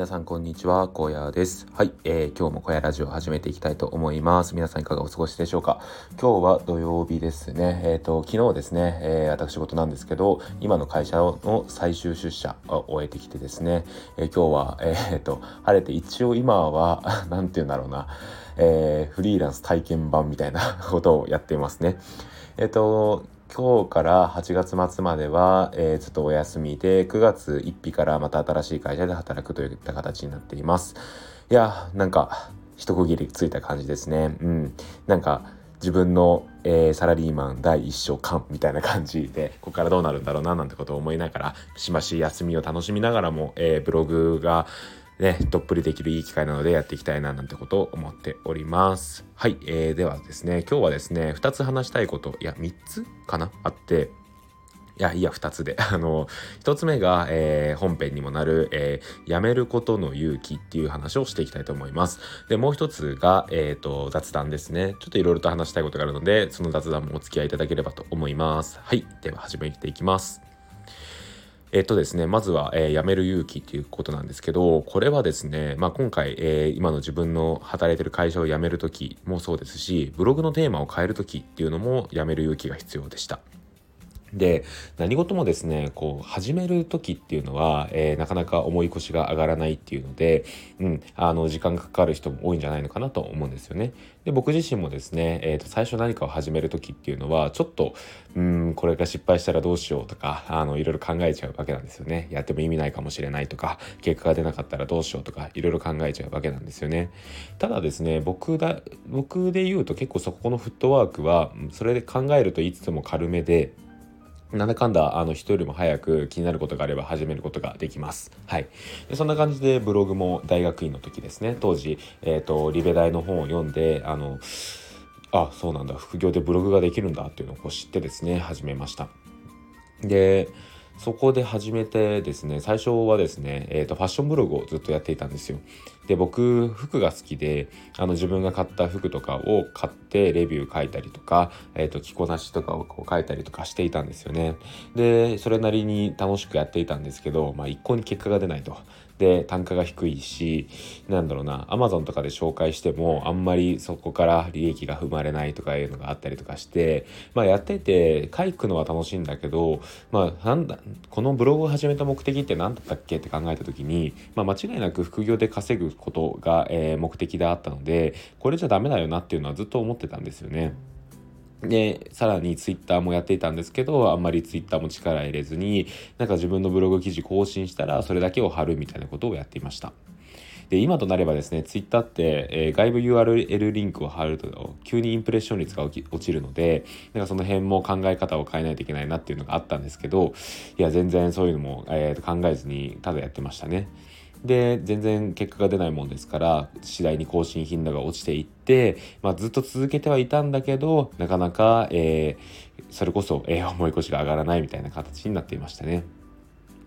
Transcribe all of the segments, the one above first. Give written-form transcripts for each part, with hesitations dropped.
皆さんこんにちは、小屋です。はい、今日も小屋ラジオ始めていきたいと思います。皆さんいかがお過ごしでしょうか。今日は土曜日ですね。昨日ですね、私事なんですけど、今の会社の最終出社を終えてきてですね、今日は晴れて、一応今はなんていうんだろうな、フリーランス体験版みたいなことをやっていますね。今日から8月末までは、ちょっとお休みで、9月1日からまた新しい会社で働くといった形になっています。いや、なんか一区切りついた感じですね。うん、なんか自分の、サラリーマン第一章完みたいな感じで、ここからどうなるんだろうななんてことを思いながら、しばし休みを楽しみながらも、ブログがね、どっぷりできるいい機会なのでやっていきたいななんてことを思っております。はい、ではですね、今日はですね、2つ話したいこと、いや3つかなあって、2つで1つ目が、本編にもなる、やめることの勇気っていう話をしていきたいと思います。で、もう一つが、雑談ですね。ちょっといろいろと話したいことがあるので、その雑談もお付き合いいただければと思います。はい、では始めていきます。ですね、まずは、辞める勇気っていうことなんですけど、これはですね、まあ、今回、今の自分の働いてる会社を辞めるときもそうですし、ブログのテーマを変えるときっていうのも辞める勇気が必要でした。で、何事もですね、こう始める時っていうのは、なかなか重い腰が上がらないっていうので、時間がかかる人も多いんじゃないのかなと思うんですよね。で、僕自身もですね、最初何かを始める時っていうのはちょっとこれが失敗したらどうしようとか、いろいろ考えちゃうわけなんですよね。やっても意味ないかもしれないとか、結果が出なかったらどうしようとか、いろいろ考えちゃうわけなんですよね。ただですね、僕で言うと結構そこのフットワークはそれで考えると言いつつも軽めで、なんだかんだ人よりも早く気になることがあれば始めることができます。はい。で、そんな感じでブログも大学院の時ですね。当時、リベ大の本を読んで、あ、そうなんだ、副業でブログができるんだっていうのをこう知ってですね、始めました。で、そこで始めてですね、最初はですね、ファッションブログをずっとやっていたんですよ。で、僕、服が好きで、自分が買った服とかを買ってレビュー書いたりとか、着こなしとかをこう書いたりとかしていたんですよね。で、それなりに楽しくやっていたんですけど、まあ、一向に結果が出ないと。で、単価が低いし、なんだろうな、Amazon とかで紹介してもあんまりそこから利益が生まれないとかいうのがあったりとかして、まあ、やってて書くのは楽しいんだけど、まあ、このブログを始めた目的って何だったっけって考えた時に、まあ、間違いなく副業で稼ぐことが、目的であったので、これじゃダメだよなっていうのはずっと思ってたんですよね。で、さらにツイッターもやっていたんですけど、あんまりツイッターも力入れずに、なんか自分のブログ記事更新したらそれだけを貼るみたいなことをやっていました。で、今となればですね、ツイッターって、外部 URL リンクを貼ると急にインプレッション率が落ちるので、なんかその辺も考え方を変えないといけないなっていうのがあったんですけど、いや、全然そういうのも、考えずにただやってましたね。で、全然結果が出ないもんですから、次第に更新頻度が落ちていって、まあ、ずっと続けてはいたんだけど、なかなか、それこそ、重い腰が上がらないみたいな形になっていましたね。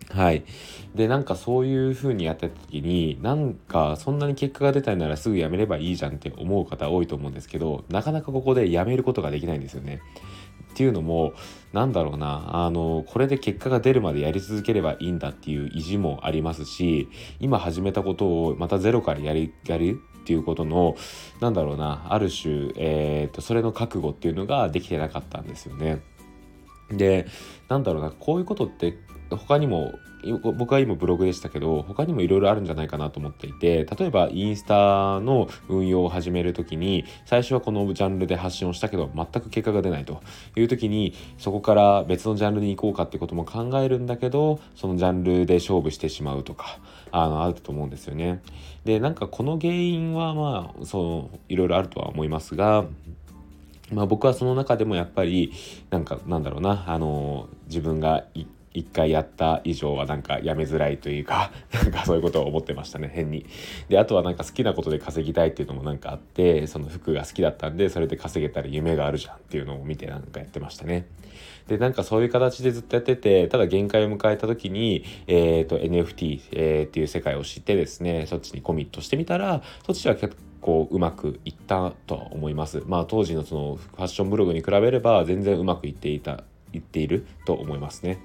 はい。で、なんかそういう風にやってた時に、なんかそんなに結果が出たいならすぐ辞めればいいじゃんって思う方多いと思うんですけど、なかなかここで辞めることができないんですよね。っていうのも、なんだろうな、これで結果が出るまでやり続ければいいんだっていう意地もありますし、今始めたことをまたゼロからやるっていうことの、なんだろうな、ある種、それの覚悟っていうのができてなかったんですよね。で、なんだろうな、こういうことって他にも、僕は今ブログでしたけど、他にもいろいろあるんじゃないかなと思っていて、例えばインスタの運用を始めるときに、最初はこのジャンルで発信をしたけど全く結果が出ないというときに、そこから別のジャンルに行こうかってことも考えるんだけど、そのジャンルで勝負してしまうとか、あると思うんですよね。で、なんかこの原因はまあ、いろいろあるとは思いますが、まあ、僕はその中でもやっぱりなんだろうな、自分が一回やった以上はなんかやめづらいというか、なんかそういうことを思ってましたね、変に。で、あとはなんか好きなことで稼ぎたいっていうのもなんかあって、その服が好きだったんで、それで稼げたら夢があるじゃんっていうのを見てなんかやってましたね。で、なんかそういう形でずっとやってて、ただ限界を迎えた時に、NFT、っていう世界を知ってですね、そっちにコミットしてみたら、そっちは結構うまくいったとは思います。まあ、当時のそのファッションブログに比べれば全然うまくいっていると思いますね。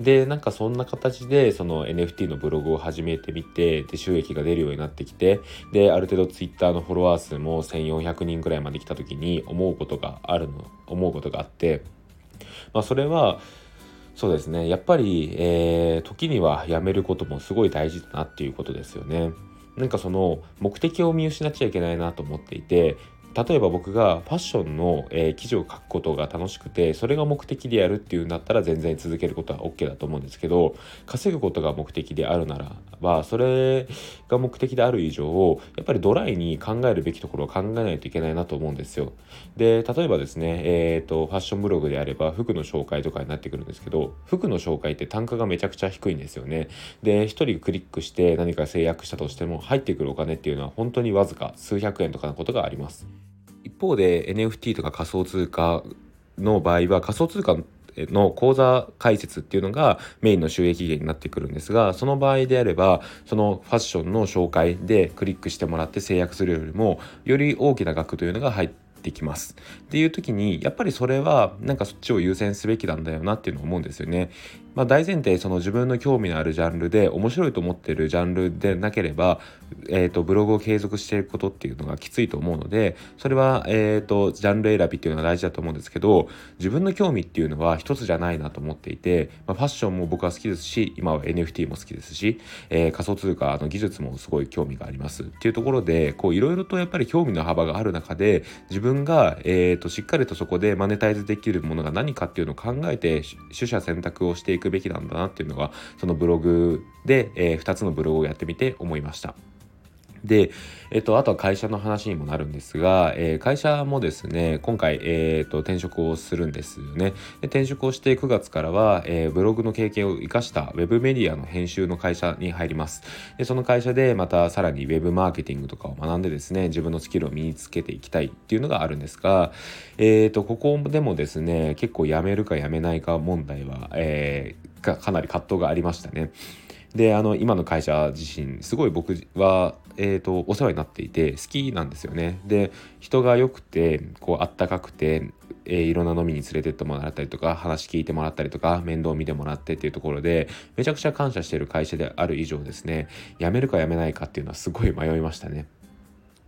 でなんかそんな形でその NFT のブログを始めてみて、で収益が出るようになってきて、である程度 Twitter のフォロワー数も1400人くらいまで来た時に思うことがあって、まあそれはそうですね、やっぱり、時にはやめることもすごい大事だなっていうことですよね。なんかその目的を見失っちゃいけないなと思っていて、例えば僕がファッションの、記事を書くことが楽しくて、それが目的でやるっていうんだったら全然続けることは OK だと思うんですけど、稼ぐことが目的であるならば、それが目的である以上、やっぱりドライに考えるべきところを考えないといけないなと思うんですよ。で例えばですね、ファッションブログであれば服の紹介とかになってくるんですけど、服の紹介って単価がめちゃくちゃ低いんですよね。で1人クリックして何か制約したとしても入ってくるお金っていうのは本当にわずか数百円とかのことがあります。一方で NFT とか仮想通貨の場合は、仮想通貨の口座開設っていうのがメインの収益源になってくるんですが、その場合であればそのファッションの紹介でクリックしてもらって制約するよりもより大きな額というのが入ってきますっていう時に、やっぱりそれはなんかそっちを優先すべきなんだよなっていうのを思うんですよね。まあ、大前提その自分の興味のあるジャンルで面白いと思っているジャンルでなければ、ブログを継続していくことっていうのがきついと思うので、それはジャンル選びっていうのは大事だと思うんですけど、自分の興味っていうのは一つじゃないなと思っていて、まあ、ファッションも僕は好きですし、今は NFT も好きですし、仮想通貨の技術もすごい興味がありますっていうところで、こういろいろとやっぱり興味の幅がある中で、自分がしっかりとそこでマネタイズできるものが何かっていうのを考えて取捨選択をしていくべきなんだなっていうのが、そのブログで、2つのブログをやってみて思いました。で、あとは会社の話にもなるんですが、会社もですね、今回、転職をするんですよね。で転職をして9月からは、ブログの経験を生かしたウェブメディアの編集の会社に入ります。でその会社でまたさらにウェブマーケティングとかを学んでですね、自分のスキルを身につけていきたいっていうのがあるんですが、ここでもですね、結構やめるかやめないか問題は、かなり葛藤がありましたね。で今の会社自身すごい僕は、お世話になっていて好きなんですよね。で人が良くてこうあったかくて、いろんな飲みに連れてってもらったりとか、話聞いてもらったりとか、面倒を見てもらってっていうところでめちゃくちゃ感謝している会社である以上ですね、辞めるか辞めないかっていうのはすごい迷いましたね。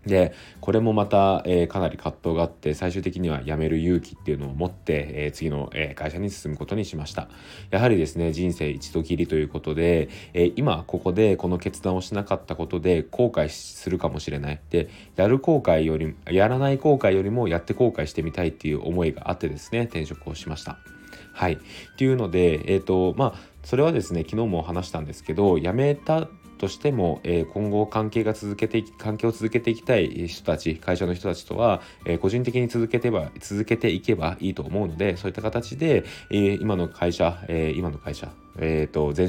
でこれもまた、かなり葛藤があって、最終的には辞める勇気っていうのを持って、次の、会社に進むことにしました。やはりですね、人生一度きりということで、今ここでこの決断をしなかったことで後悔するかもしれないで、やらない後悔よりもやって後悔してみたいっていう思いがあってですね、転職をしました。はい、っていうので、それはですね、昨日も話したんですけど、辞めたとしても、今後関係を続けていきたい人たち、会社の人たちとは、個人的に続けていけばいいと思うので、そういった形で、今の会社、前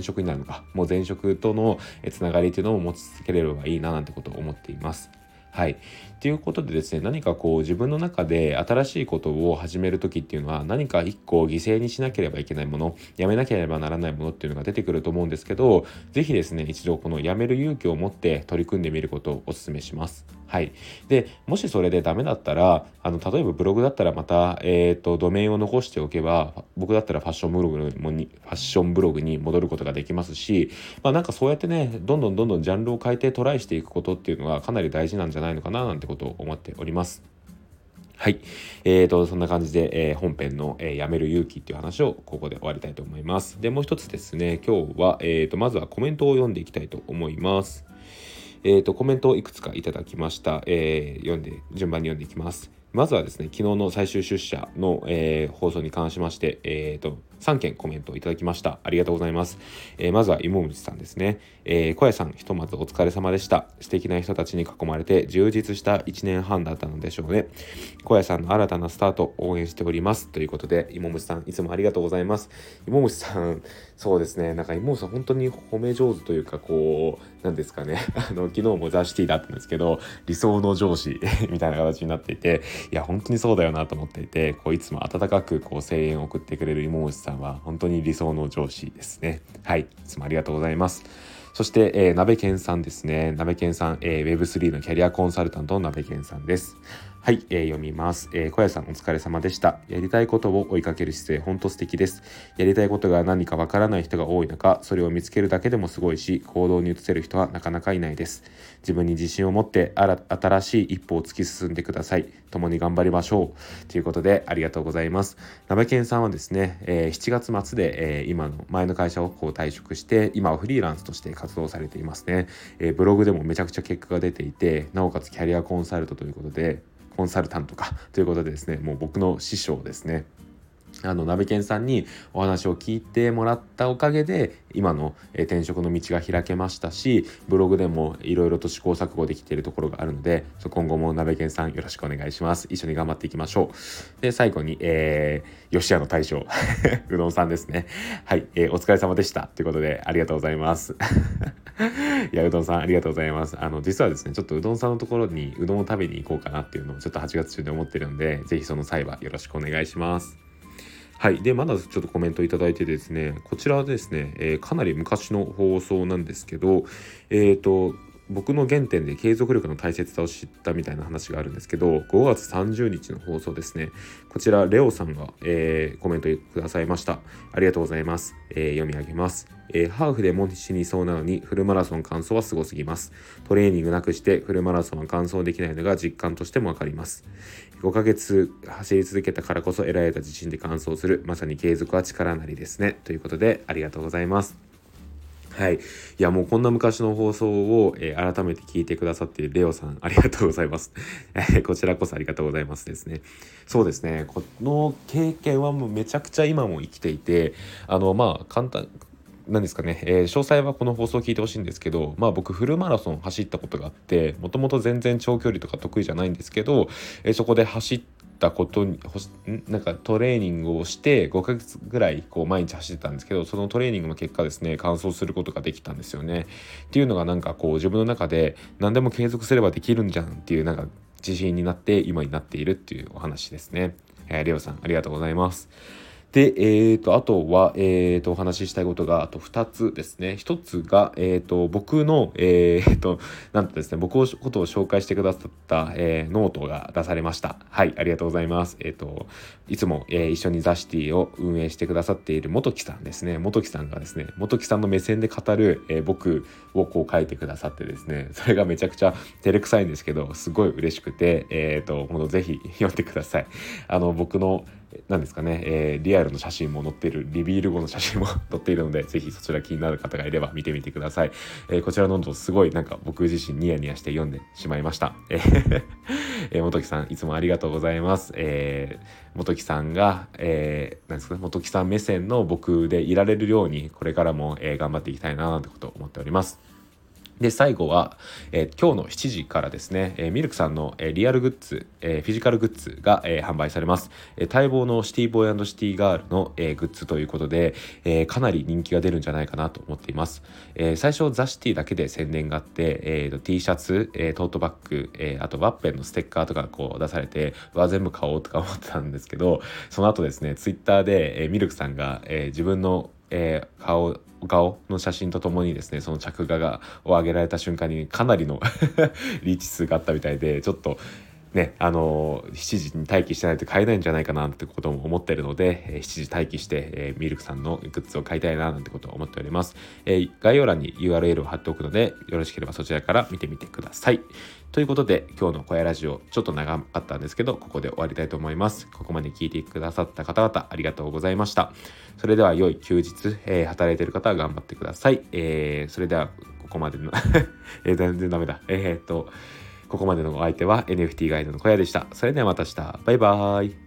職になるのか、もう前職とのつながりというのを持ち続ければいいななんてことを思っています。はい、ということでですね、何かこう自分の中で新しいことを始める時っていうのは、何か一個犠牲にしなければいけないもの、やめなければならないものっていうのが出てくると思うんですけど、ぜひですね、一度このやめる勇気を持って取り組んでみることをお勧めします。はい、でもしそれでダメだったら、例えばブログだったらまた、ドメインを残しておけば、僕だったらファッションブログに戻ることができますし、まあ、なんかそうやってね、どんどんジャンルを変えてトライしていくことっていうのがかなり大事なんじゃないのかななんてことを思っております。はい、そんな感じで、本編の、やめる勇気っていう話をここで終わりたいと思います。でもう一つですね、今日は、まずはコメントを読んでいきたいと思います。コメントをいくつかいただきました。順番に読んでいきます。まずはですね、昨日の最終出社の、放送に関しまして、3件コメントをいただきました。ありがとうございます。まずは芋虫さんですね。小屋さん、ひとまずお疲れ様でした。素敵な人たちに囲まれて充実した1年半だったのでしょうね。小屋さんの新たなスタート応援しておりますということで、芋虫さんいつもありがとうございます。芋虫さん、そうですね、なんか芋虫さん本当に褒め上手というか、こうなんですかね、昨日もザ・シティだったんですけど、理想の上司みたいな形になっていて、いや本当にそうだよなと思っていて、こういつも温かくこう声援を送ってくれる芋虫さんは本当に理想の上司ですね。はい、いつもありがとうございます。そして、なべけんさんですね。なべけんさん、web3 のキャリアコンサルタントのなべけんさんです。はい、読みます。小谷さんお疲れ様でした。やりたいことを追いかける姿勢ほんと素敵です。やりたいことが何かわからない人が多い中、それを見つけるだけでもすごいし、行動に移せる人はなかなかいないです。自分に自信を持って新しい一歩を突き進んでください。共に頑張りましょう。ということでありがとうございます。なべけんさんはですね、7月末で、今の前の会社をこう退職して、今はフリーランスとして活動されていますね。ブログでもめちゃくちゃ結果が出ていて、なおかつキャリアコンサルトということで、コンサルタントかということでですね、もう僕の師匠ですね、なべけんさんにお話を聞いてもらったおかげで今の転職の道が開けましたし、ブログでもいろいろと試行錯誤できているところがあるので、今後もなべけんさんよろしくお願いします。一緒に頑張っていきましょう。で、最後に、吉屋の大将うどんさんですね。はい、お疲れ様でしたということでありがとうございますいや、うどんさんありがとうございます。実はですね、ちょっとうどんさんのところにうどんを食べに行こうかなっていうのをちょっと8月中で思ってるので、ぜひその際はよろしくお願いします。はい。で、まだちょっとコメントいただいてですね、こちらはですね、かなり昔の放送なんですけど、僕の原点で継続力の大切さを知ったみたいな話があるんですけど、5月30日の放送ですね。こちらレオさんが、コメントくださいました。ありがとうございます。読み上げます。ハーフでも死にそうなのにフルマラソン完走はすごすぎます。トレーニングなくしてフルマラソンは完走できないのが実感としてもわかります。5ヶ月走り続けたからこそ得られた自信で完走する。まさに継続は力なりですね。ということでありがとうございます。はい、いやもうこんな昔の放送を、改めて聞いてくださっているレオさんありがとうございますこちらこそありがとうございますですね。そうですね、この経験はもうめちゃくちゃ今も生きていて、簡単なんですかね、詳細はこの放送を聞いてほしいんですけど、僕フルマラソン走ったことがあって、もともと全然長距離とか得意じゃないんですけど、そこで走ってなんかトレーニングをして5ヶ月ぐらいこう毎日走ってたんですけど、そのトレーニングの結果ですね、完走することができたんですよね。っていうのがなんかこう自分の中で何でも継続すればできるんじゃんっていうなんか自信になって今になっているっていうお話ですね。レオさんありがとうございます。で、あとは、お話ししたいことがあと2つですね。1つが、僕の、なんとですね、僕のことを紹介してくださった、ノートが出されました。はい、ありがとうございます。いつも、一緒にザシティを運営してくださっている元木さんですね。元木さんがですね、元木さんの目線で語る、僕をこう書いてくださってですね、それがめちゃくちゃ照れくさいんですけど、すごい嬉しくて、ぜひ読んでください。僕のなんですかね、リアルの写真も載っている、リビール後の写真も載っているので、ぜひそちら気になる方がいれば見てみてください。こちらのノートすごいなんか僕自身ニヤニヤして読んでしまいました。元木さんいつもありがとうございます。元木さんが、なんですかね、元木さん目線の僕でいられるようにこれからも、頑張っていきたいななんてことを思っております。で、最後は、今日の7時からですね、ミルクさんの、リアルグッズ、フィジカルグッズが、販売されます。待望のシティボーイ&シティガールの、グッズということで、かなり人気が出るんじゃないかなと思っています。最初ザ・シティだけで宣伝があって、T シャツ、トートバッグ、あとワッペンのステッカーとかこう出されて、全部買おうとか思ってたんですけど、その後ですね、ツイッターで、ミルクさんが、自分の、顔の写真とともにですね、その着画がを上げられた瞬間にかなりのリーチ数があったみたいで、ちょっとね、7時に待機してないと買えないんじゃないかなってことも思ってるので、7時待機して、ミルクさんのグッズを買いたいななんてことを思っております。概要欄に URL を貼っておくので、よろしければそちらから見てみてください。ということで、今日の小屋ラジオ、ちょっと長かったんですけど、ここで終わりたいと思います。ここまで聞いてくださった方々、ありがとうございました。それでは良い休日、働いている方は頑張ってください。それでは、ここまでの、全然ダメだ。ここまでのお相手は NFT ガイドの小屋でした。それではまた明日。バイバーイ。